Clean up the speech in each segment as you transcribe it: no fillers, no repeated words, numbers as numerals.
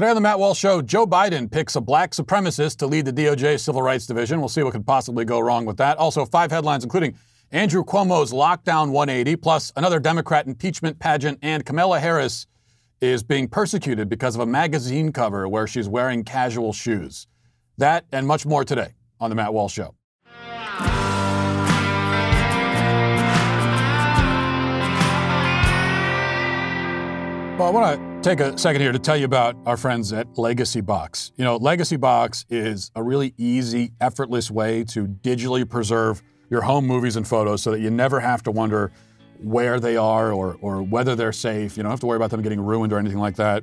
Today on the Matt Walsh Show, Joe Biden picks a black supremacist to lead the DOJ Civil Rights Division. We'll see what could possibly go wrong with that. Also, 5 headlines, including Andrew Cuomo's Lockdown 180, plus another Democrat impeachment pageant, and Kamala Harris is being persecuted because of a magazine cover where she's wearing casual shoes. That and much more today on the Matt Walsh Show. Well, I want to take a second here to tell you about our friends at Legacy Box. You know, Legacy Box is a really easy, effortless way to digitally preserve your home movies and photos so that you never have to wonder where they are or whether they're safe. You don't have to worry about them getting ruined or anything like that.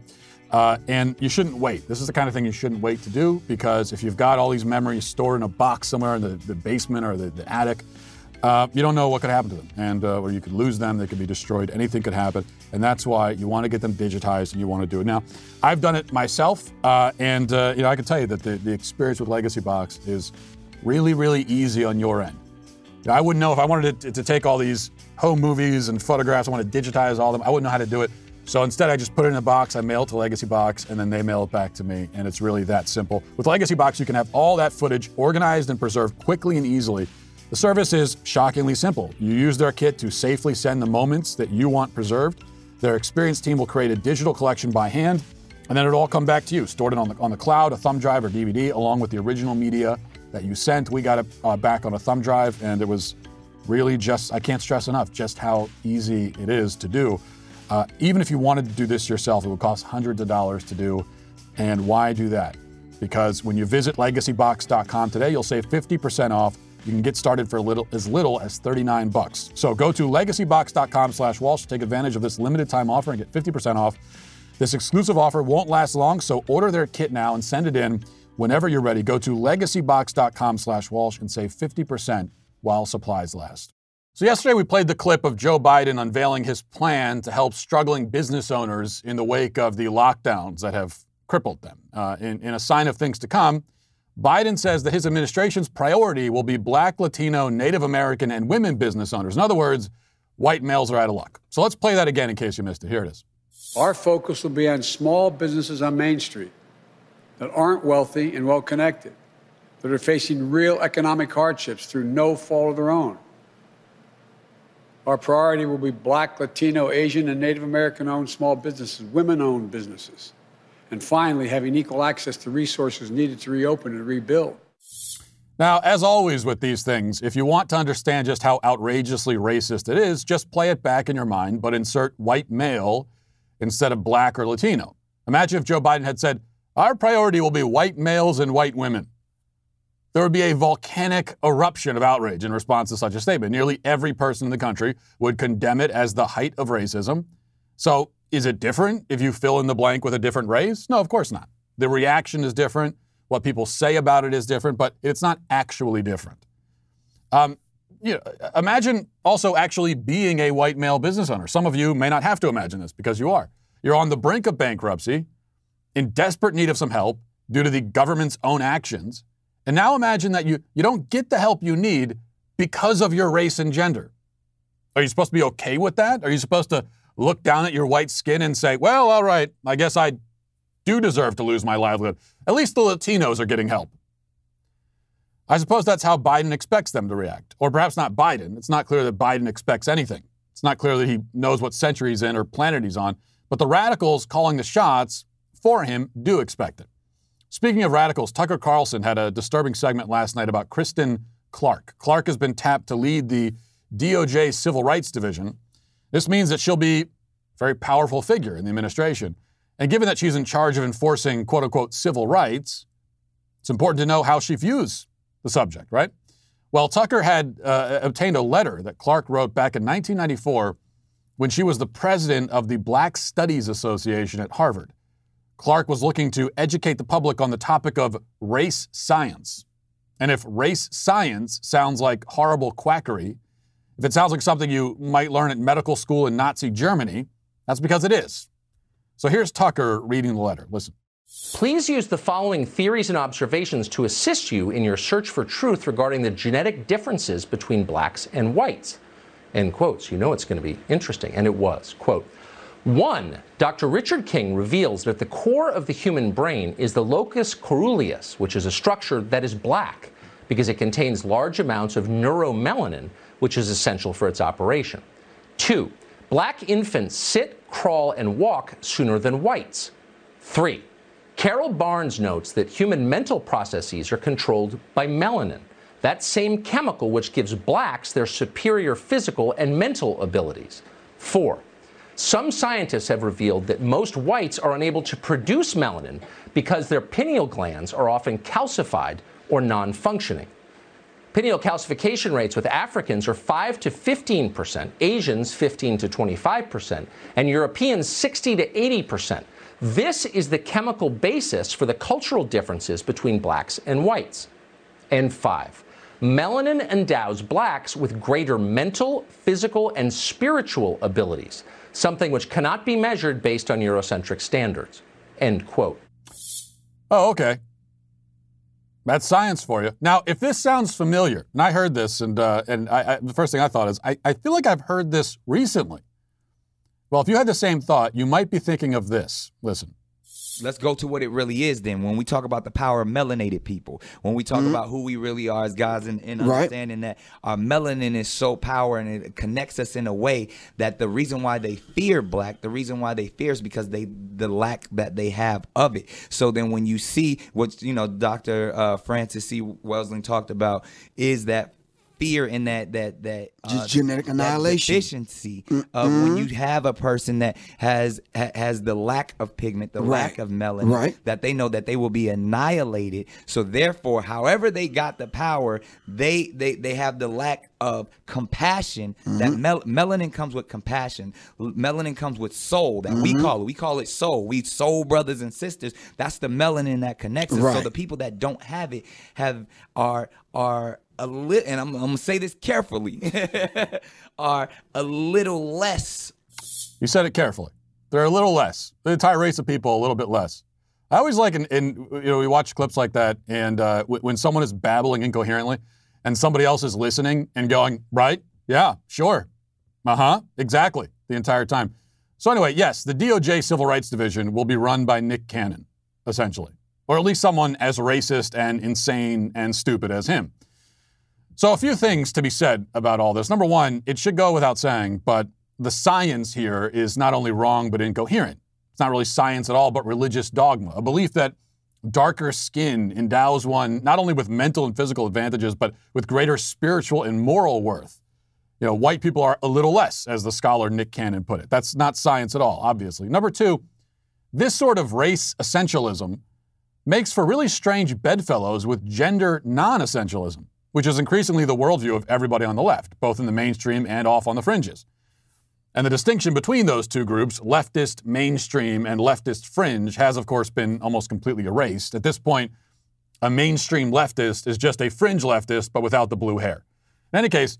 And you shouldn't wait. This is the kind of thing you shouldn't wait to do, because if you've got all these memories stored in a box somewhere in the basement or the attic, you don't know what could happen to them, and or you could lose them, they could be destroyed, anything could happen, and that's why you want to get them digitized and you want to do it. Now, I've done it myself, you know, I can tell you that the experience with Legacy Box is really, really easy on your end. You know, I wouldn't know if I wanted to take all these home movies and photographs, I want to digitize all of them, I wouldn't know how to do it. So instead, I just put it in a box, I mail it to Legacy Box, and then they mail it back to me, and it's really that simple. With Legacy Box, you can have all that footage organized and preserved quickly and easily. The service is shockingly simple. You use their kit to safely send the moments that you want preserved. Their experienced team will create a digital collection by hand, and then it'll all come back to you, stored it on the cloud, a thumb drive or DVD, along with the original media that you sent. We got it back on a thumb drive, and it was really just, I can't stress enough, just how easy it is to do. Even if you wanted to do this yourself, it would cost hundreds of dollars to do. And why do that? Because when you visit legacybox.com today, you'll save 50% off. You can get started for as little as $39. So go to legacybox.com/Walsh to take advantage of this limited time offer and get 50% off. This exclusive offer won't last long, so order their kit now and send it in whenever you're ready. Go to legacybox.com/Walsh and save 50% while supplies last. So yesterday we played the clip of Joe Biden unveiling his plan to help struggling business owners in the wake of the lockdowns that have crippled them. In a sign of things to come, Biden says that his administration's priority will be Black, Latino, Native American, and women business owners. In other words, white males are out of luck. So let's play that again in case you missed it. Here it is. Our focus will be on small businesses on Main Street that aren't wealthy and well-connected, that are facing real economic hardships through no fault of their own. Our priority will be Black, Latino, Asian, and Native American-owned small businesses, women-owned businesses. And finally, having equal access to resources needed to reopen and rebuild. Now, as always with these things, if you want to understand just how outrageously racist it is, just play it back in your mind, but insert white male instead of black or Latino. Imagine if Joe Biden had said, our priority will be white males and white women. There would be a volcanic eruption of outrage in response to such a statement. Nearly every person in the country would condemn it as the height of racism. So, is it different if you fill in the blank with a different race? No, of course not. The reaction is different. What people say about it is different, but it's not actually different. You know, imagine also actually being a white male business owner. Some of you may not have to imagine this because you are. You're on the brink of bankruptcy, in desperate need of some help due to the government's own actions. And now imagine that you don't get the help you need because of your race and gender. Are you supposed to be okay with that? Are you supposed to look down at your white skin and say, well, all right, I guess I do deserve to lose my livelihood. At least the Latinos are getting help. I suppose that's how Biden expects them to react, or perhaps not Biden. It's not clear that Biden expects anything. It's not clear that he knows what century he's in or planet he's on, but the radicals calling the shots for him do expect it. Speaking of radicals, Tucker Carlson had a disturbing segment last night about Kristen Clarke. Clarke has been tapped to lead the DOJ Civil Rights Division. This means that she'll be a very powerful figure in the administration. And given that she's in charge of enforcing, quote unquote, civil rights, it's important to know how she views the subject, right? Well, Tucker had obtained a letter that Clarke wrote back in 1994 when she was the president of the Black Studies Association at Harvard. Clarke was looking to educate the public on the topic of race science. And if race science sounds like horrible quackery, if it sounds like something you might learn at medical school in Nazi Germany, that's because it is. So here's Tucker reading the letter. Listen. Please use the following theories and observations to assist you in your search for truth regarding the genetic differences between blacks and whites. End quotes. You know it's going to be interesting. And it was. Quote, One, Dr. Richard King reveals that the core of the human brain is the locus coeruleus, which is a structure that is black because it contains large amounts of neuromelanin, which is essential for its operation. Two, black infants sit, crawl, and walk sooner than whites. Three, Carol Barnes notes that human mental processes are controlled by melanin, that same chemical which gives blacks their superior physical and mental abilities. Four, some scientists have revealed that most whites are unable to produce melanin because their pineal glands are often calcified or non-functioning. Pineal calcification rates with Africans are 5 to 15%, Asians 15 to 25%, and Europeans 60 to 80%. This is the chemical basis for the cultural differences between blacks and whites. And five, melanin endows blacks with greater mental, physical, and spiritual abilities, something which cannot be measured based on Eurocentric standards. End quote. Oh, okay. That's science for you. Now, if this sounds familiar, and I heard this, and the first thing I thought is, I feel like I've heard this recently. Well, if you had the same thought, you might be thinking of this. Listen. Let's go to what it really is then. When we talk about the power of melanated people, when we talk about who we really are as guys and understanding that our melanin is so powerful and it connects us in a way that the reason why they fear black, the reason why they fear is because the lack that they have of it. So then when you see what, you know, Dr. Francis C. Wellsling talked about is that fear in that genetic annihilation, deficiency of when you have a person that has the lack of pigment, the lack of melanin, that they know that they will be annihilated. So therefore, however they got the power, they have the lack of compassion. That melanin comes with compassion. Melanin comes with soul. That we call it. We call it soul. We soul brothers and sisters. That's the melanin that connects us. So the people that don't have it are, and I'm gonna say this carefully, are a little less. You said it carefully. They're a little less. The entire race of people, a little bit less. I always like, we watch clips like that, and when someone is babbling incoherently, and somebody else is listening and going, right, yeah, sure, exactly, the entire time. So anyway, yes, the DOJ Civil Rights Division will be run by Nick Cannon, essentially, or at least someone as racist and insane and stupid as him. So a few things to be said about all this. Number one, it should go without saying, but the science here is not only wrong, but incoherent. It's not really science at all, but religious dogma, a belief that darker skin endows one not only with mental and physical advantages, but with greater spiritual and moral worth. You know, white people are a little less, as the scholar Nick Cannon put it. That's not science at all, obviously. Number two, this sort of race essentialism makes for really strange bedfellows with gender non-essentialism, which is increasingly the worldview of everybody on the left, both in the mainstream and off on the fringes. And the distinction between those two groups, leftist mainstream and leftist fringe, has, of course, been almost completely erased. At this point, a mainstream leftist is just a fringe leftist, but without the blue hair. In any case,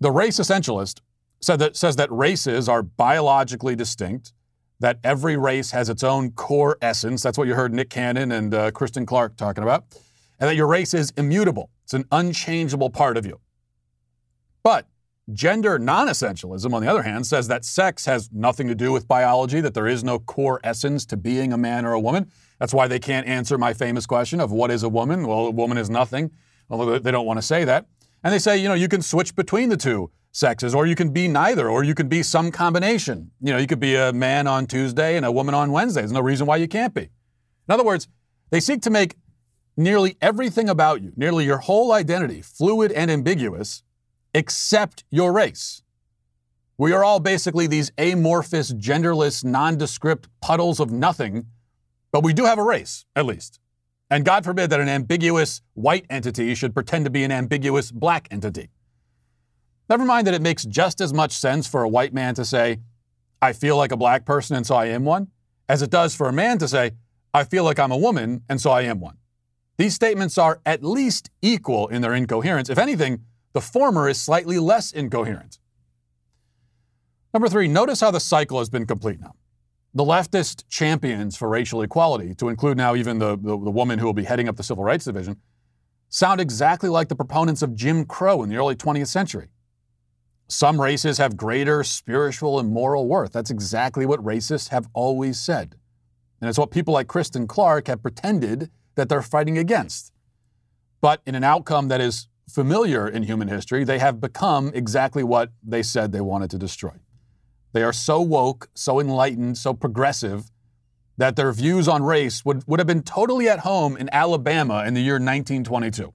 the race essentialist says that races are biologically distinct, that every race has its own core essence. That's what you heard Nick Cannon and Kristen Clarke talking about. And that your race is immutable. It's an unchangeable part of you. But gender non-essentialism, on the other hand, says that sex has nothing to do with biology, that there is no core essence to being a man or a woman. That's why they can't answer my famous question of what is a woman? Well, a woman is nothing, although they don't want to say that. And they say, you know, you can switch between the two sexes, or you can be neither, or you can be some combination. You know, you could be a man on Tuesday and a woman on Wednesday. There's no reason why you can't be. In other words, they seek to make nearly everything about you, nearly your whole identity, fluid and ambiguous, except your race. We are all basically these amorphous, genderless, nondescript puddles of nothing, but we do have a race, at least. And God forbid that an ambiguous white entity should pretend to be an ambiguous black entity. Never mind that it makes just as much sense for a white man to say, I feel like a black person and so I am one, as it does for a man to say, I feel like I'm a woman and so I am one. These statements are at least equal in their incoherence. If anything, the former is slightly less incoherent. Number three, notice how the cycle has been complete now. The leftist champions for racial equality, to include now even the woman who will be heading up the Civil Rights Division, sound exactly like the proponents of Jim Crow in the early 20th century. Some races have greater spiritual and moral worth. That's exactly what racists have always said. And it's what people like Kristen Clarke have pretended that they're fighting against. But in an outcome that is familiar in human history, they have become exactly what they said they wanted to destroy. They are so woke, so enlightened, so progressive that their views on race would have been totally at home in Alabama in the year 1922.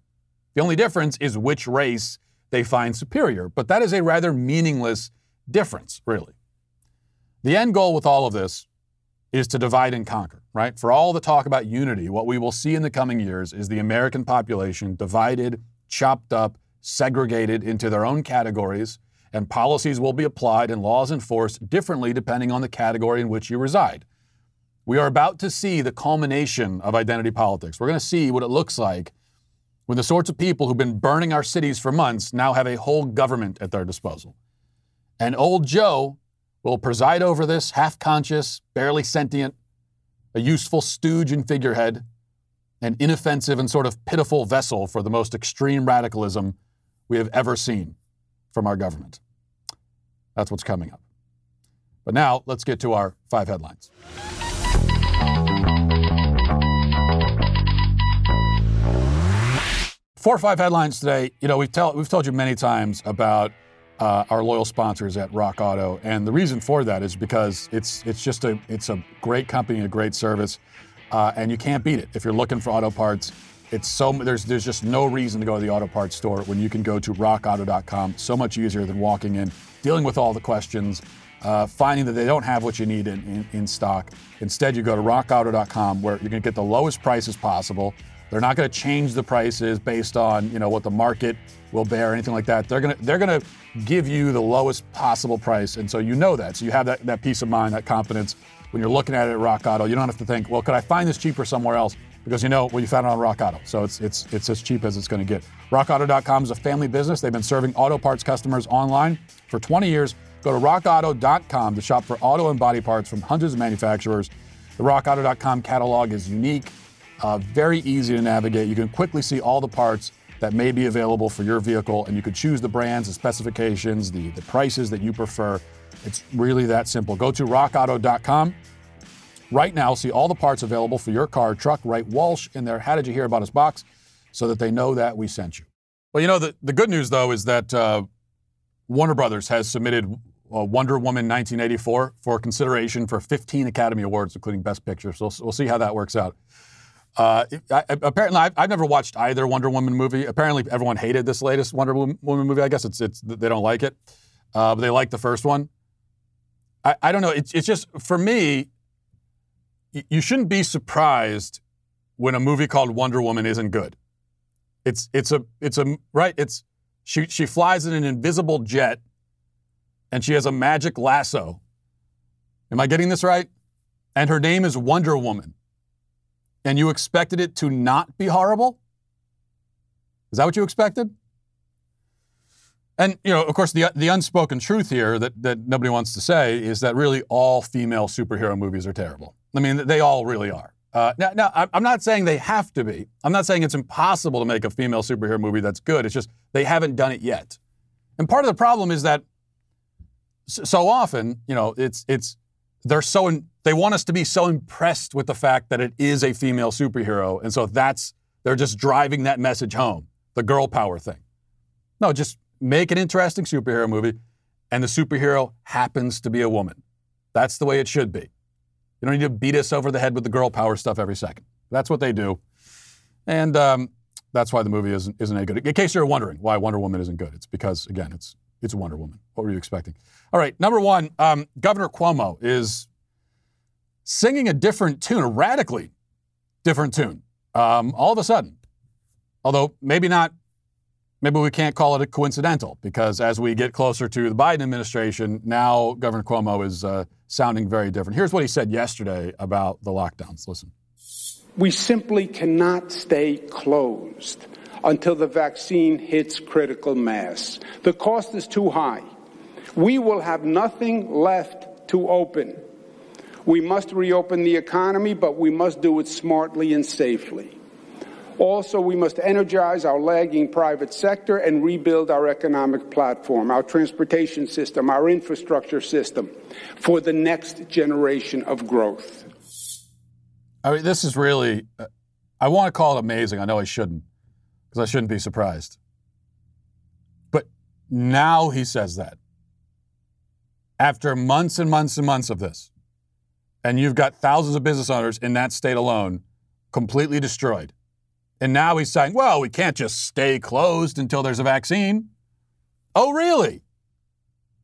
The only difference is which race they find superior, but that is a rather meaningless difference, really. The end goal with all of this is to divide and conquer, right? For all the talk about unity, what we will see in the coming years is the American population divided, chopped up, segregated into their own categories, and policies will be applied and laws enforced differently depending on the category in which you reside. We are about to see the culmination of identity politics. We're going to see what it looks like when the sorts of people who've been burning our cities for months now have a whole government at their disposal. And old Joe will preside over this half-conscious, barely sentient, a useful stooge and figurehead, an inoffensive and sort of pitiful vessel for the most extreme radicalism we have ever seen from our government. That's what's coming up. But now let's get to our 5 headlines. Four or 5 headlines today. You know, we've told you many times about our loyal sponsors at Rock Auto, and the reason for that is because it's a great company, a great service. And you can't beat it. If you're looking for auto parts, there's just no reason to go to the auto parts store when you can go to rockauto.com. So much easier than walking in, dealing with all the questions, finding that they don't have what you need in stock. Instead, you go to rockauto.com where you're going to get the lowest prices possible. They're not going to change the prices based on, you know, what the market will bear or anything like that. They're going to give you the lowest possible price, and so you know that. So you have that peace of mind, that confidence. When you're looking at it at Rock Auto, you don't have to think, well, could I find this cheaper somewhere else? Because you know, well, you found it on Rock Auto. So it's as cheap as it's going to get. RockAuto.com is a family business. They've been serving auto parts customers online for 20 years. Go to RockAuto.com to shop for auto and body parts from hundreds of manufacturers. The RockAuto.com catalog is unique, very easy to navigate. You can quickly see all the parts that may be available for your vehicle, and you can choose the brands, the specifications, the prices that you prefer. It's really that simple. Go to rockauto.com right now. See all the parts available for your car or truck. Write Walsh in their "How did you hear about us?" box so that they know that we sent you. Well, you know, the good news, though, is that Warner Brothers has submitted Wonder Woman 1984 for consideration for 15 Academy Awards, including Best Picture. So we'll see how that works out. Apparently, I've never watched either Wonder Woman movie. Apparently, everyone hated this latest Wonder Woman movie. I guess it's they don't like it, but they like the first one. I don't know. It's just, for me, you shouldn't be surprised when a movie called Wonder Woman isn't good. She flies in an invisible jet and she has a magic lasso. Am I getting this right? And her name is Wonder Woman. And you expected it to not be horrible? Is that what you expected? And, you know, of course, the unspoken truth here that nobody wants to say is that really all female superhero movies are terrible. I mean, they all really are. Now, I'm not saying they have to be. I'm not saying it's impossible to make a female superhero movie that's good. It's just they haven't done it yet. And part of the problem is that so often, you know, they want us to be so impressed with the fact that it is a female superhero. And so they're just driving that message home, the girl power thing. No, just make an interesting superhero movie, and the superhero happens to be a woman. That's the way it should be. You don't need to beat us over the head with the girl power stuff every second. That's what they do. And that's why the movie isn't any good. In case you're wondering why Wonder Woman isn't good, it's because, again, it's Wonder Woman. What were you expecting? All right, number one, Governor Cuomo is singing a different tune, a radically different tune, all of a sudden. Although maybe not. Maybe we can't call it a coincidental, because as we get closer to the Biden administration, now Governor Cuomo is sounding very different. Here's what he said yesterday about the lockdowns. Listen. We simply cannot stay closed until the vaccine hits critical mass. The cost is too high. We will have nothing left to open. We must reopen the economy, but we must do it smartly and safely. Also, we must energize our lagging private sector and rebuild our economic platform, our transportation system, our infrastructure system for the next generation of growth. I mean, this is really, I want to call it amazing. I know I shouldn't, because I shouldn't be surprised. But now he says that. After months and months and months of this, and you've got thousands of business owners in that state alone completely destroyed. And now he's saying, well, we can't just stay closed until there's a vaccine. Oh, really?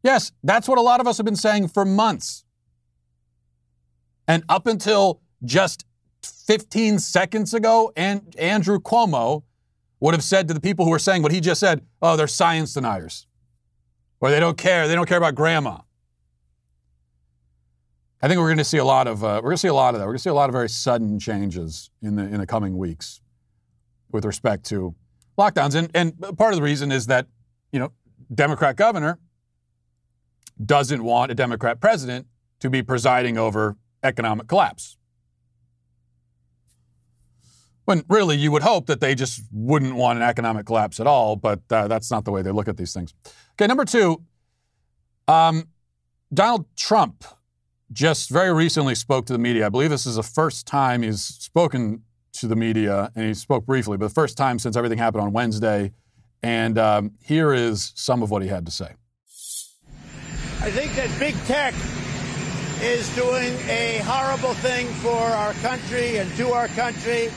Yes, that's what a lot of us have been saying for months. And up until just 15 seconds ago, Andrew Cuomo would have said to the people who were saying what he just said, oh, they're science deniers. Or they don't care about grandma. I think we're going to see a lot of that. We're going to see a lot of very sudden changes in the coming weeks with respect to lockdowns. And part of the reason is that, you know, Democrat governor doesn't want a Democrat president to be presiding over economic collapse. When really you would hope that they just wouldn't want an economic collapse at all, but that's not the way they look at these things. Okay, number two, Donald Trump just very recently spoke to the media. I believe this is the first time he's spoken to the media, and he spoke briefly, but the first time since everything happened on Wednesday. And here is some of what he had to say. I think that big tech is doing a horrible thing for our country and to our country.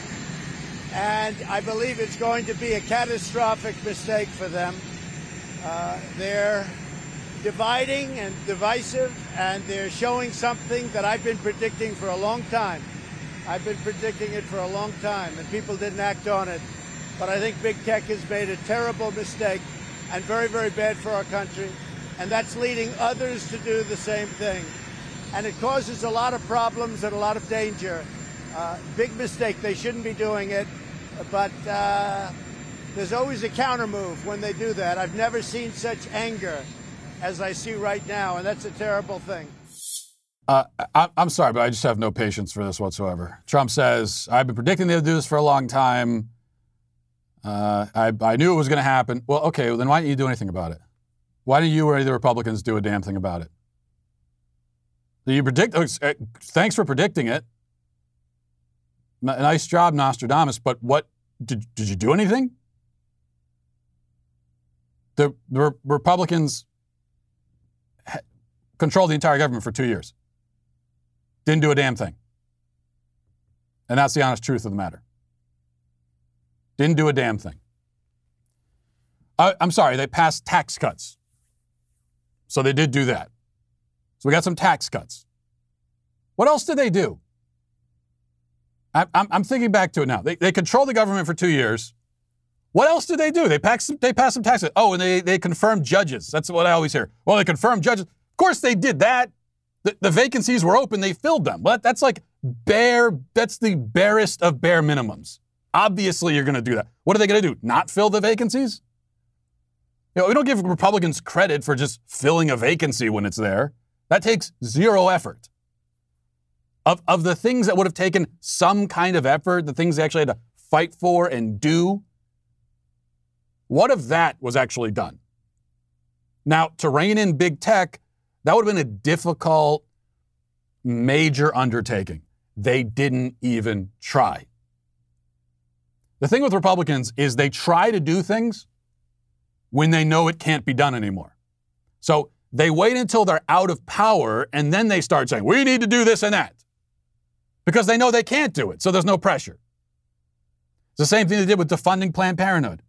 And I believe it's going to be a catastrophic mistake for them. They're dividing and divisive, and they're showing something that I've been predicting for a long time. I've been predicting it for a long time, and people didn't act on it. But I think big tech has made a terrible mistake and very, very bad for our country. And that's leading others to do the same thing. And it causes a lot of problems and a lot of danger. Big mistake. They shouldn't be doing it. But there's always a countermove when they do that. I've never seen such anger as I see right now, and that's a terrible thing. I'm sorry, but I just have no patience for this whatsoever. Trump says, I've been predicting they'll do this for a long time. I knew it was going to happen. Well, okay, well, then why didn't you do anything about it? Why didn't you or any of the Republicans do a damn thing about it? You predict. Thanks for predicting it. Nice job, Nostradamus, but what, did you do anything? The Republicans controlled the entire government for 2 years. Didn't do a damn thing. And that's the honest truth of the matter. Didn't do a damn thing. I'm sorry, they passed tax cuts. So they did do that. So we got some tax cuts. What else did they do? I'm thinking back to it now. They controlled the government for 2 years. What else did they do? They passed some taxes. Oh, and they confirmed judges. That's what I always hear. Well, they confirmed judges. Of course they did that. The vacancies were open. They filled them. Well, that's like that's the barest of bare minimums. Obviously, you're going to do that. What are they going to do? Not fill the vacancies? You know, we don't give Republicans credit for just filling a vacancy when it's there. That takes zero effort. Of the things that would have taken some kind of effort, the things they actually had to fight for and do, what of that was actually done? Now, to rein in big tech, that would have been a difficult, major undertaking. They didn't even try. The thing with Republicans is they try to do things when they know it can't be done anymore. So they wait until they're out of power, and then they start saying, we need to do this and that. Because they know they can't do it, so there's no pressure. It's the same thing they did with defunding Planned Parenthood.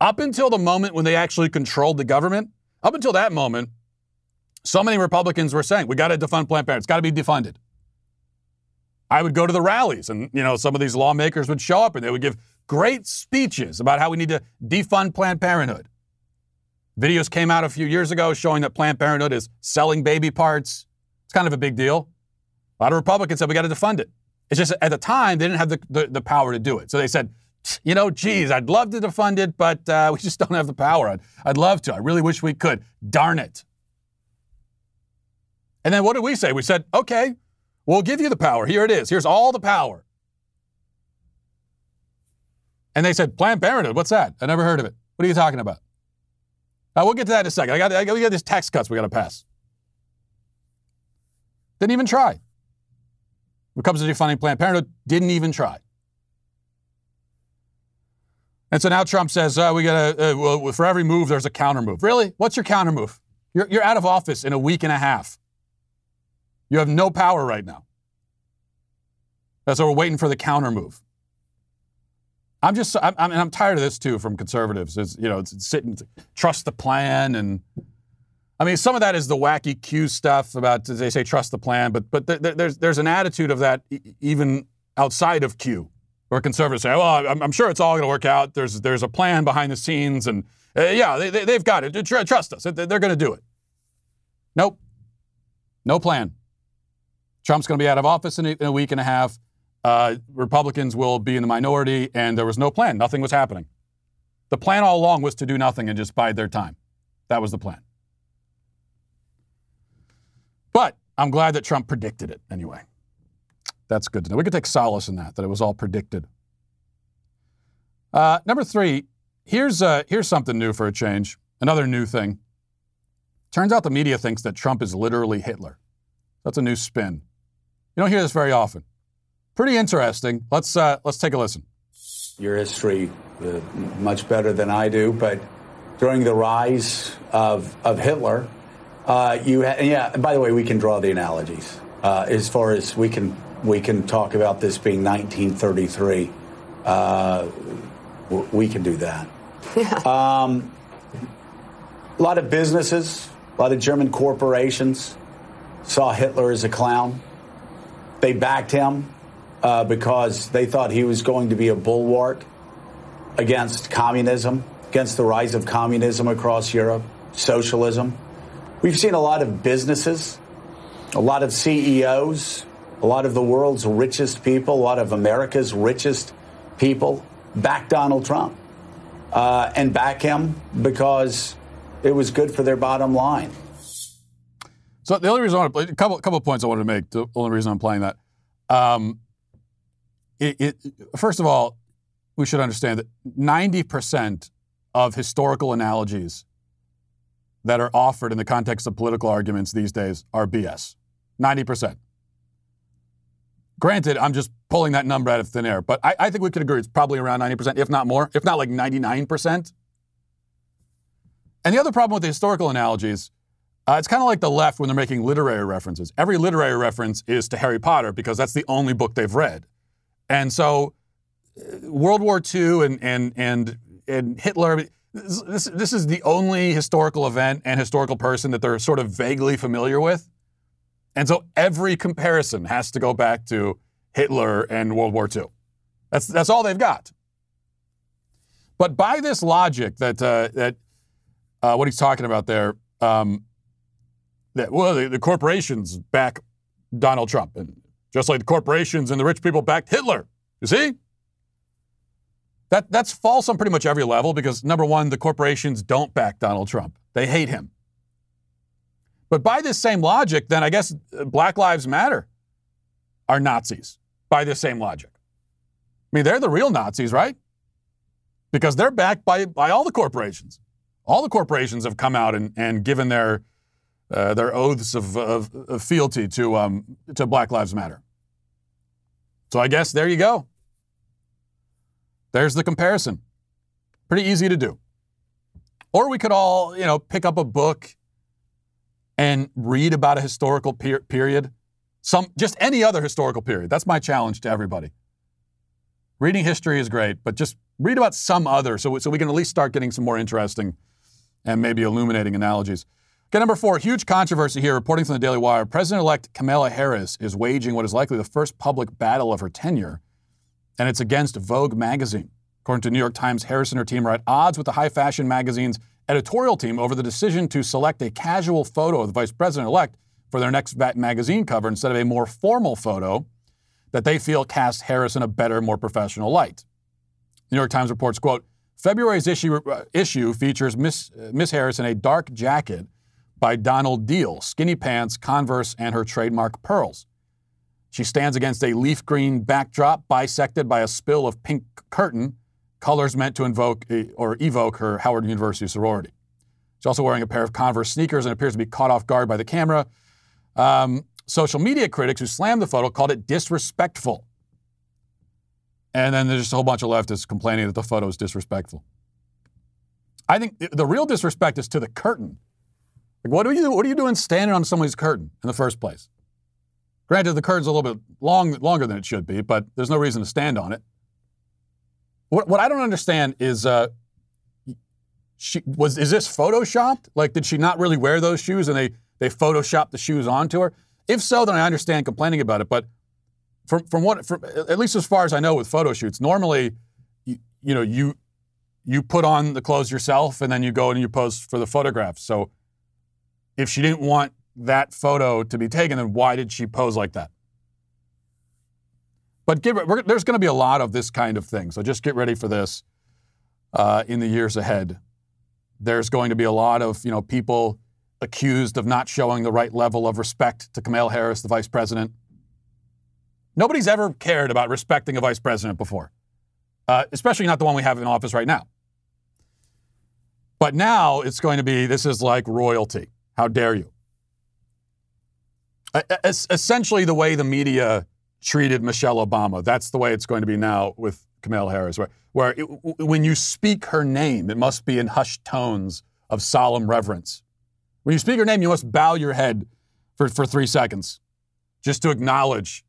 Up until the moment when they actually controlled the government, up until that moment, so many Republicans were saying, we got to defund Planned Parenthood. It's got to be defunded. I would go to the rallies, and you know, some of these lawmakers would show up, and they would give great speeches about how we need to defund Planned Parenthood. Videos came out a few years ago showing that Planned Parenthood is selling baby parts. It's kind of a big deal. A lot of Republicans said, we got to defund it. It's just at the time, they didn't have the power to do it. So they said, you know, geez, I'd love to defund it, but we just don't have the power. I'd love to. I really wish we could. Darn it. And then what did we say? We said, okay, we'll give you the power. Here it is. Here's all the power. And they said, Planned Parenthood, what's that? I never heard of it. What are you talking about? We'll get to that in a second. We got these tax cuts we got to pass. Didn't even try. When it comes to defunding Planned Parenthood, didn't even try. And so now Trump says, for every move, there's a counter move. Really? What's your counter move? You're out of office in a week and a half. You have no power right now. That's why we're waiting for the counter move. I'm tired of this too from conservatives. It's sitting, trust the plan, and I mean some of that is the wacky Q stuff about they say trust the plan, but there's an attitude of that even outside of Q, where conservatives say, well, I'm sure it's all going to work out. There's a plan behind the scenes, and they've got it. Trust us, they're going to do it. Nope, no plan. Trump's going to be out of office in a week and a half. Republicans will be in the minority, and there was no plan. Nothing was happening. The plan all along was to do nothing and just bide their time. That was the plan. But I'm glad that Trump predicted it anyway. That's good to know. We could take solace in that it was all predicted. Number three, here's something new for a change. Another new thing. Turns out the media thinks that Trump is literally Hitler. That's a new spin. You don't hear this very often. Pretty interesting. Let's take a listen. Your history much better than I do, but during the rise of Hitler, by the way, we can draw the analogies as far as we can talk about this being 1933. We can do that. A lot of businesses, a lot of German corporations saw Hitler as a clown. They backed him because they thought he was going to be a bulwark against communism, against the rise of communism across Europe, socialism. We've seen a lot of businesses, a lot of CEOs, a lot of the world's richest people, a lot of America's richest people back Donald Trump and back him because it was good for their bottom line. So the only reason I want to play, a couple of points I wanted to make. The only reason I'm playing that, first of all, we should understand that 90% of historical analogies that are offered in the context of political arguments these days are BS. 90%. Granted, I'm just pulling that number out of thin air, but I think we could agree it's probably around 90%, if not more, if not like 99%. And the other problem with the historical analogies. It's kind of like the left when they're making literary references. Every literary reference is to Harry Potter because that's the only book they've read. And so World War II and Hitler, this is the only historical event and historical person that they're sort of vaguely familiar with. And so every comparison has to go back to Hitler and World War II. That's all they've got. But by this logic that what he's talking about there, the corporations back Donald Trump, and just like the corporations and the rich people backed Hitler. You see? That's false on pretty much every level because, number one, the corporations don't back Donald Trump. They hate him. But by this same logic, then I guess Black Lives Matter are Nazis by this same logic. I mean, they're the real Nazis, right? Because they're backed by all the corporations. All the corporations have come out and given their oaths of fealty to Black Lives Matter. So I guess there you go. There's the comparison. Pretty easy to do. Or we could all, pick up a book and read about a historical period. Just any other historical period. That's my challenge to everybody. Reading history is great, but just read about some other so we can at least start getting some more interesting and maybe illuminating analogies. Okay, number four, huge controversy here. Reporting from the Daily Wire, President-elect Kamala Harris is waging what is likely the first public battle of her tenure, and it's against Vogue magazine. According to New York Times, Harris and her team are at odds with the high fashion magazine's editorial team over the decision to select a casual photo of the vice president-elect for their next magazine cover instead of a more formal photo that they feel casts Harris in a better, more professional light. The New York Times reports, quote, February's issue features Miss Harris in a dark jacket by Donald Deal, skinny pants, Converse, and her trademark pearls. She stands against a leaf green backdrop bisected by a spill of pink curtain colors meant to invoke or evoke her Howard University sorority. She's also wearing a pair of Converse sneakers and appears to be caught off guard by the camera. Social media critics who slammed the photo called it disrespectful. And then there's just a whole bunch of leftists complaining that the photo is disrespectful. I think the real disrespect is to the curtain. Like, what are you doing standing on somebody's curtain in the first place? Granted, the curtain's a little bit longer than it should be, but there's no reason to stand on it. What I don't understand is, is this photoshopped? Like, did she not really wear those shoes and they photoshopped the shoes onto her? If so, then I understand complaining about it. But from at least as far as I know with photo shoots, normally, you put on the clothes yourself and then you go and you pose for the photograph. So if she didn't want that photo to be taken, then why did she pose like that? But there's going to be a lot of this kind of thing. So just get ready for this in the years ahead. There's going to be a lot of, people accused of not showing the right level of respect to Kamala Harris, the vice president. Nobody's ever cared about respecting a vice president before, especially not the one we have in office right now. But now it's going to be, this is like royalty. How dare you? Essentially the way the media treated Michelle Obama, that's the way it's going to be now with Kamala Harris, where when you speak her name, it must be in hushed tones of solemn reverence. When you speak her name, you must bow your head for 3 seconds just to acknowledge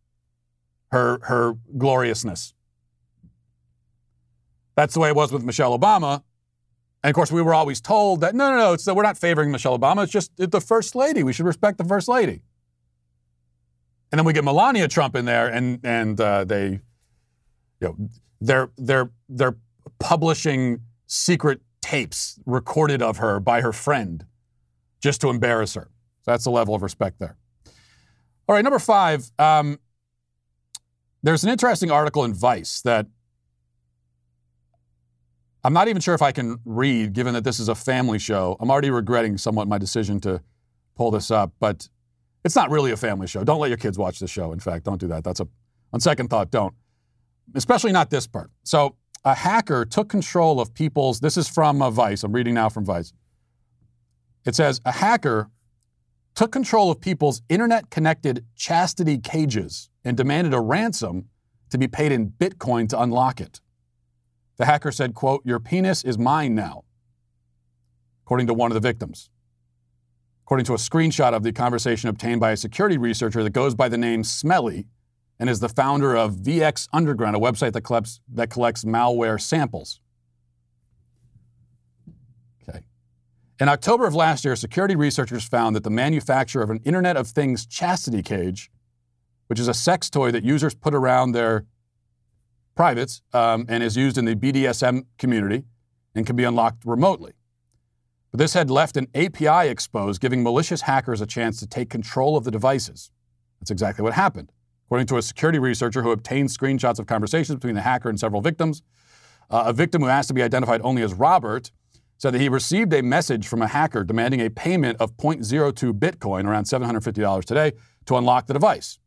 her gloriousness. That's the way it was with Michelle Obama. And of course, we were always told that, no, it's that we're not favoring Michelle Obama. It's just the first lady. We should respect the first lady. And then we get Melania Trump in there, and they, they're publishing secret tapes recorded of her by her friend, just to embarrass her. So that's the level of respect there. All right, number 5. There's an interesting article in Vice that I'm not even sure if I can read, given that this is a family show. I'm already regretting somewhat my decision to pull this up, but it's not really a family show. Don't let your kids watch this show. In fact, don't do that. On second thought, don't. Especially not this part. So a hacker took control of people's, this is from Vice. I'm reading now from Vice. It says, a hacker took control of people's internet-connected chastity cages and demanded a ransom to be paid in Bitcoin to unlock it. The hacker said, quote, "Your penis is mine now," according to one of the victims. According to a screenshot of the conversation obtained by a security researcher that goes by the name Smelly and is the founder of VX Underground, a website that collects malware samples. Okay. In October of last year, security researchers found that the manufacturer of an Internet of Things chastity cage, which is a sex toy that users put around their privates and is used in the BDSM community and can be unlocked remotely. But this had left an API exposed, giving malicious hackers a chance to take control of the devices. That's exactly what happened. According to a security researcher who obtained screenshots of conversations between the hacker and several victims, a victim who asked to be identified only as Robert said that he received a message from a hacker demanding a payment of 0.02 Bitcoin, around $750 today, to unlock the device.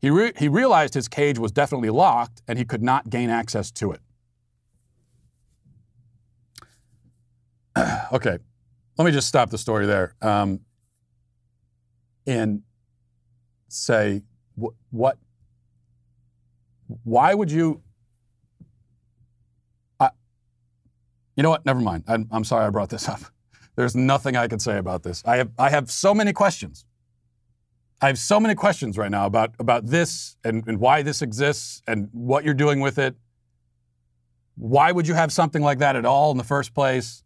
He realized his cage was definitely locked and he could not gain access to it. Okay, let me just stop the story there and say, what? Why would you? You know what? Never mind. I'm sorry I brought this up. There's nothing I can say about this. I have so many questions. I have so many questions right now about this and why this exists and what you're doing with it. Why would you have something like that at all in the first place?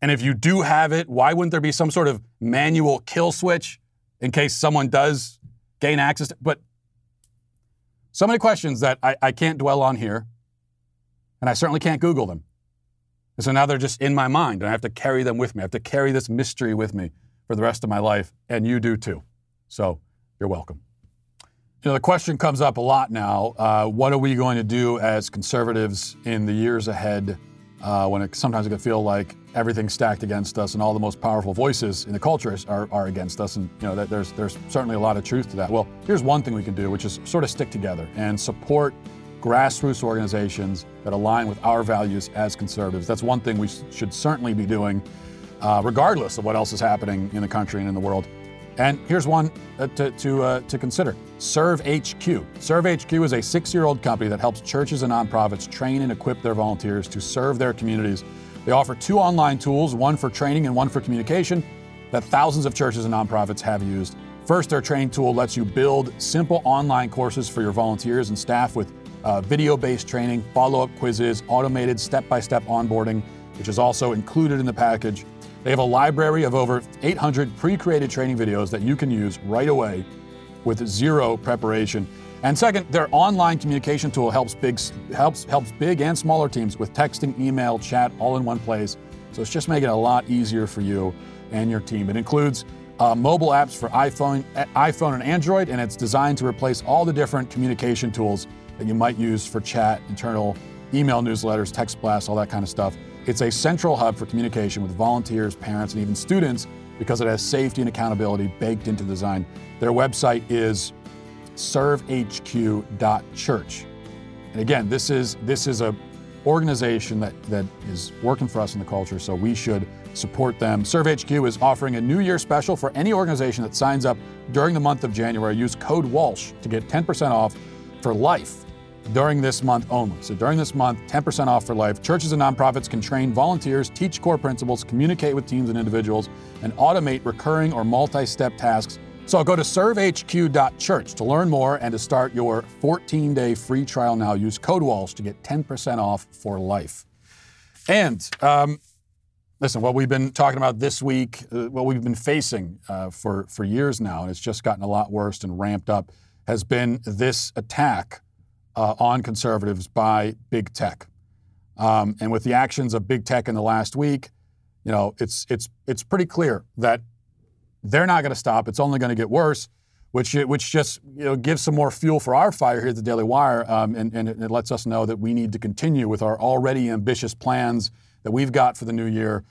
And if you do have it, why wouldn't there be some sort of manual kill switch in case someone does gain access to it? But so many questions that I can't dwell on here, and I certainly can't Google them. And so now they're just in my mind, and I have to carry them with me. I have to carry this mystery with me for the rest of my life, and you do too. So you're welcome. The question comes up a lot now. What are we going to do as conservatives in the years ahead when sometimes it can feel like everything's stacked against us and all the most powerful voices in the culture are against us? And there's certainly a lot of truth to that. Well, here's one thing we can do, which is sort of stick together and support grassroots organizations that align with our values as conservatives. That's one thing we should certainly be doing, regardless of what else is happening in the country and in the world. And here's one to consider. Serve HQ. Serve HQ is a 6-year-old company that helps churches and nonprofits train and equip their volunteers to serve their communities. They offer 2 online tools, one for training and one for communication, that thousands of churches and nonprofits have used. First, their training tool lets you build simple online courses for your volunteers and staff with video-based training, follow-up quizzes, automated step-by-step onboarding, which is also included in the package. They have a library of over 800 pre-created training videos that you can use right away with zero preparation. And second, their online communication tool helps big and smaller teams with texting, email, chat, all in one place. So it's just making it a lot easier for you and your team. It includes mobile apps for iPhone and Android, and it's designed to replace all the different communication tools that you might use for chat, internal email newsletters, text blasts, all that kind of stuff. It's a central hub for communication with volunteers, parents, and even students because it has safety and accountability baked into the design. Their website is servehq.church. And again, this is a organization that is working for us in the culture, so we should support them. ServeHQ is offering a New Year special for any organization that signs up during the month of January. Use code Walsh to get 10% off for life during this month only. So during this month, 10% off for life. Churches and nonprofits can train volunteers, teach core principles, communicate with teams and individuals, and automate recurring or multi-step tasks. So go to servehq.church to learn more and to start your 14-day free trial now. Use code Walsh to get 10% off for life. And listen, what we've been talking about this week, what we've been facing for years now, and it's just gotten a lot worse and ramped up, has been this attack on conservatives by big tech. And with the actions of big tech in the last week, you know, it's pretty clear that they're not going to stop. It's only going to get worse, which just, you know, gives some more fuel for our fire here at the Daily Wire, and it lets us know that we need to continue with our already ambitious plans that we've got for the new year.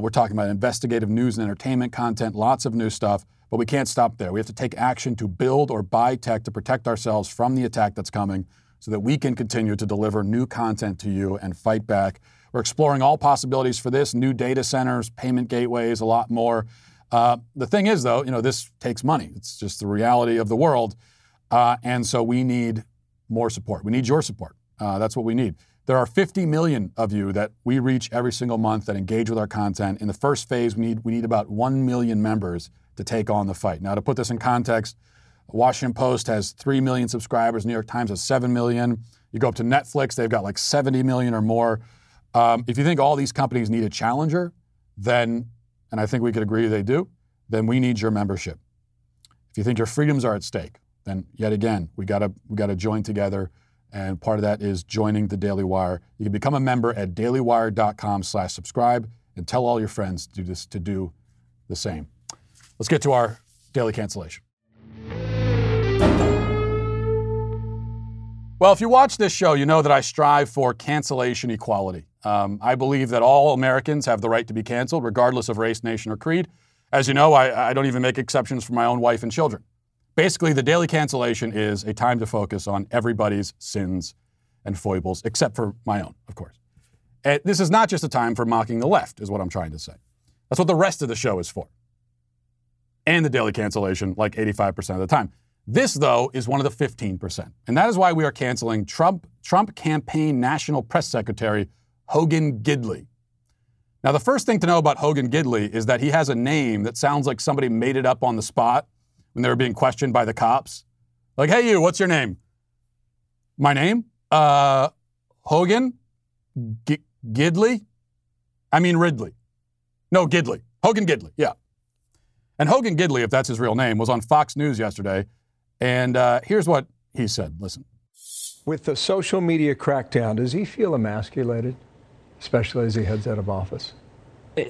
We're talking about investigative news and entertainment content, lots of new stuff, but we can't stop there. We have to take action to build or buy tech to protect ourselves from the attack that's coming, so that we can continue to deliver new content to you and fight back. We're exploring all possibilities for this, new data centers, payment gateways, a lot more. The thing is, though, you know, this takes money. It's just the reality of the world. And so we need more support. We need your support. That's what we need. There are 50 million of you that we reach every single month that engage with our content. In the first phase, we need about 1 million members to take on the fight. Now, to put this in context, Washington Post has 3 million subscribers. New York Times has 7 million. You go up to Netflix, they've got like 70 million or more. If you think all these companies need a challenger, then, and I think we could agree they do, then we need your membership. If you think your freedoms are at stake, then yet again, we gotta join together. And part of that is joining the Daily Wire. You can become a member at dailywire.com/subscribe and tell all your friends to do the same. Let's get to our daily cancellation. Well, if you watch this show, you know that I strive for cancellation equality. I believe that all Americans have the right to be canceled, regardless of race, nation, or creed. As you know, I don't even make exceptions for my own wife and children. Basically, the daily cancellation is a time to focus on everybody's sins and foibles, except for my own, of course. And this is not just a time for mocking the left, is what I'm trying to say. That's what the rest of the show is for. And the daily cancellation, like 85% of the time. This, though, is one of the 15%. And that is why we are canceling Trump campaign national press secretary Hogan Gidley. Now, the first thing to know about Hogan Gidley is that he has a name that sounds like somebody made it up on the spot when they were being questioned by the cops. Like, hey, you, what's your name? My name? Hogan? Gidley? I mean Ridley. No, Gidley. Hogan Gidley, yeah. And Hogan Gidley, if that's his real name, was on Fox News yesterday. And here's what he said. Listen. With the social media crackdown, does he feel emasculated, especially as he heads out of office?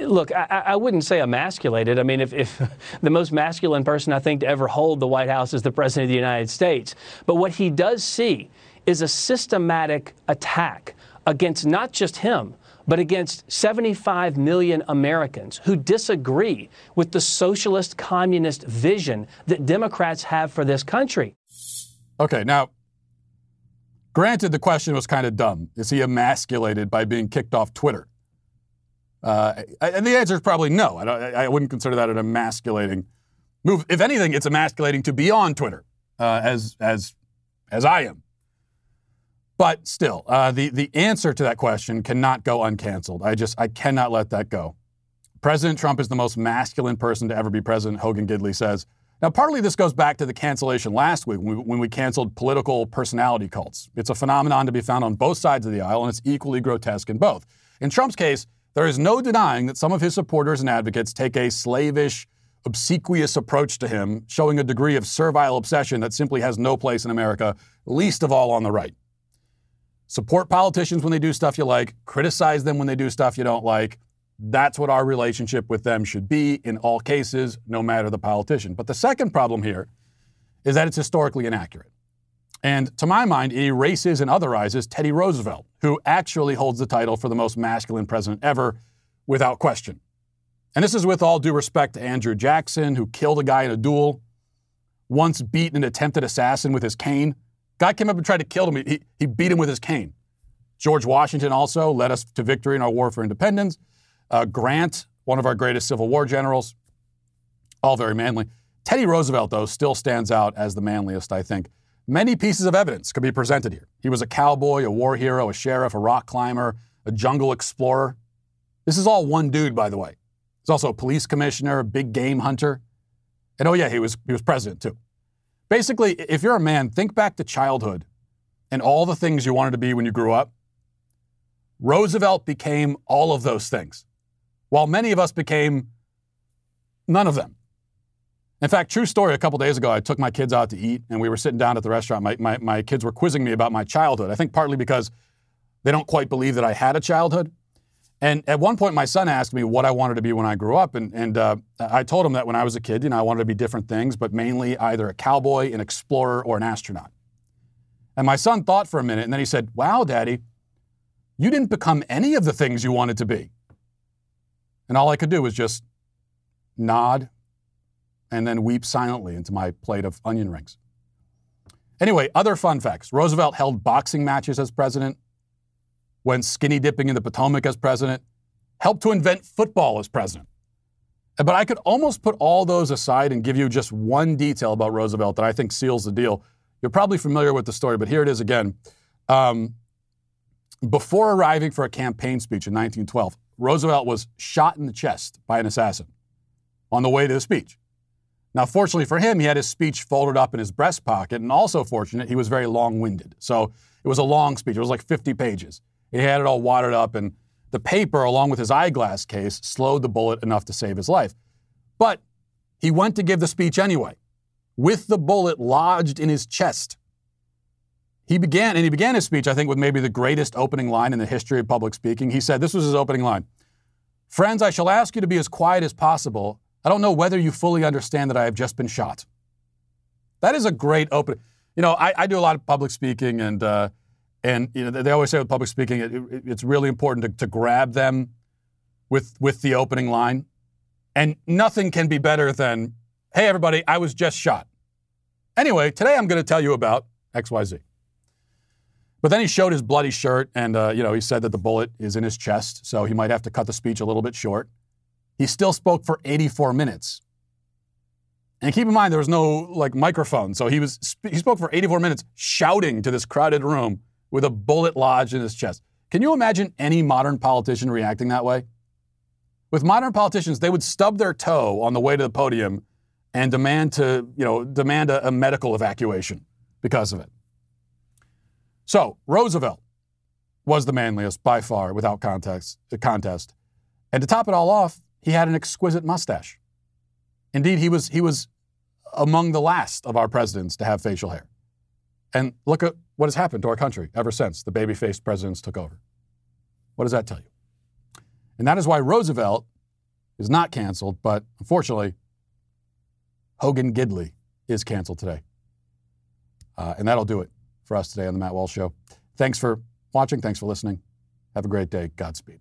Look, I wouldn't say emasculated. I mean, if the most masculine person I think to ever hold the White House is the President of the United States. But what he does see is a systematic attack against not just him, but against 75 million Americans who disagree with the socialist communist vision that Democrats have for this country. Okay, now, Granted, the question was kind of dumb. Is he emasculated by being kicked off Twitter? And the answer is probably no. I wouldn't consider that an emasculating move. If anything, it's emasculating to be on Twitter, as I am. But still, the answer to that question cannot go uncanceled. I cannot let that go. President Trump is the most masculine person to ever be president, Hogan Gidley says. Now, partly this goes back to the cancellation last week when we canceled political personality cults. It's a phenomenon to be found on both sides of the aisle, and it's equally grotesque in both. In Trump's case, there is no denying that some of his supporters and advocates take a slavish, obsequious approach to him, showing a degree of servile obsession that simply has no place in America, least of all on the right. Support politicians when they do stuff you like, criticize them when they do stuff you don't like. That's what our relationship with them should be in all cases, no matter the politician. But the second problem here is that it's historically inaccurate. And to my mind, it erases and otherizes Teddy Roosevelt, who actually holds the title for the most masculine president ever, without question. And this is with all due respect to Andrew Jackson, who killed a guy in a duel, once beat an attempted assassin with his cane. Guy came up and tried to kill him. He beat him with his cane. George Washington also led us to victory in our war for independence. Grant, one of our greatest Civil War generals, all very manly. Teddy Roosevelt, though, still stands out as the manliest, I think. Many pieces of evidence could be presented here. He was a cowboy, a war hero, a sheriff, a rock climber, a jungle explorer. This is all one dude, by the way. He's also a police commissioner, a big game hunter. And oh yeah, he was president too. Basically, if you're a man, think back to childhood and all the things you wanted to be when you grew up. Roosevelt became all of those things, while many of us became none of them. In fact, true story, a couple days ago, I took my kids out to eat and we were sitting down at the restaurant. My kids were quizzing me about my childhood. I think partly because they don't quite believe that I had a childhood. And at one point, my son asked me what I wanted to be when I grew up. And I told him that when I was a kid, I wanted to be different things, but mainly either a cowboy, an explorer, or an astronaut. And my son thought for a minute and then he said, "Wow, Daddy, you didn't become any of the things you wanted to be." And all I could do was just nod and then weep silently into my plate of onion rings. Anyway, other fun facts. Roosevelt held boxing matches as president, went skinny dipping in the Potomac as president, helped to invent football as president. But I could almost put all those aside and give you just one detail about Roosevelt that I think seals the deal. You're probably familiar with the story, but here it is again. Before arriving for a campaign speech in 1912, Roosevelt was shot in the chest by an assassin on the way to the speech. Now, fortunately for him, he had his speech folded up in his breast pocket, and also fortunate, he was very long-winded. So it was a long speech. It was like 50 pages. He had it all wadded up, and the paper, along with his eyeglass case, slowed the bullet enough to save his life. But he went to give the speech anyway, with the bullet lodged in his chest. He began his speech, I think, with maybe the greatest opening line in the history of public speaking. He said, this was his opening line: "Friends, I shall ask you to be as quiet as possible. I don't know whether you fully understand that I have just been shot." That is a great opening. I do a lot of public speaking, and they always say with public speaking, it's really important to grab them with the opening line. And nothing can be better than, "Hey, everybody, I was just shot. Anyway, today I'm going to tell you about XYZ. But then he showed his bloody shirt, and he said that the bullet is in his chest, so he might have to cut the speech a little bit short. He still spoke for 84 minutes. And keep in mind, there was no microphone, so he spoke for 84 minutes shouting to this crowded room with a bullet lodged in his chest. Can you imagine any modern politician reacting that way? With modern politicians, they would stub their toe on the way to the podium and demand a medical evacuation because of it. So Roosevelt was the manliest by far, without contest. And to top it all off, he had an exquisite mustache. Indeed, he was among the last of our presidents to have facial hair. And look at what has happened to our country ever since the baby-faced presidents took over. What does that tell you? And that is why Roosevelt is not canceled, but unfortunately, Hogan Gidley is canceled today. And that'll do it for us today on the Matt Walsh Show. Thanks for watching. Thanks for listening. Have a great day. Godspeed.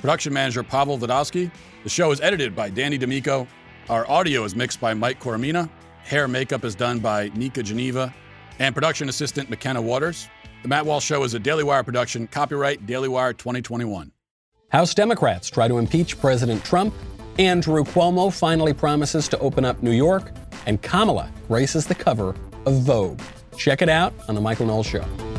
Production manager Pavel Vodowski. The show is edited by Danny D'Amico. Our audio is mixed by Mike Coromina. Hair makeup is done by Nika Geneva. And production assistant McKenna Waters. The Matt Walsh Show is a Daily Wire production. Copyright Daily Wire 2021. House Democrats try to impeach President Trump. Andrew Cuomo finally promises to open up New York. And Kamala graces the cover of Vogue. Check it out on The Michael Knowles Show.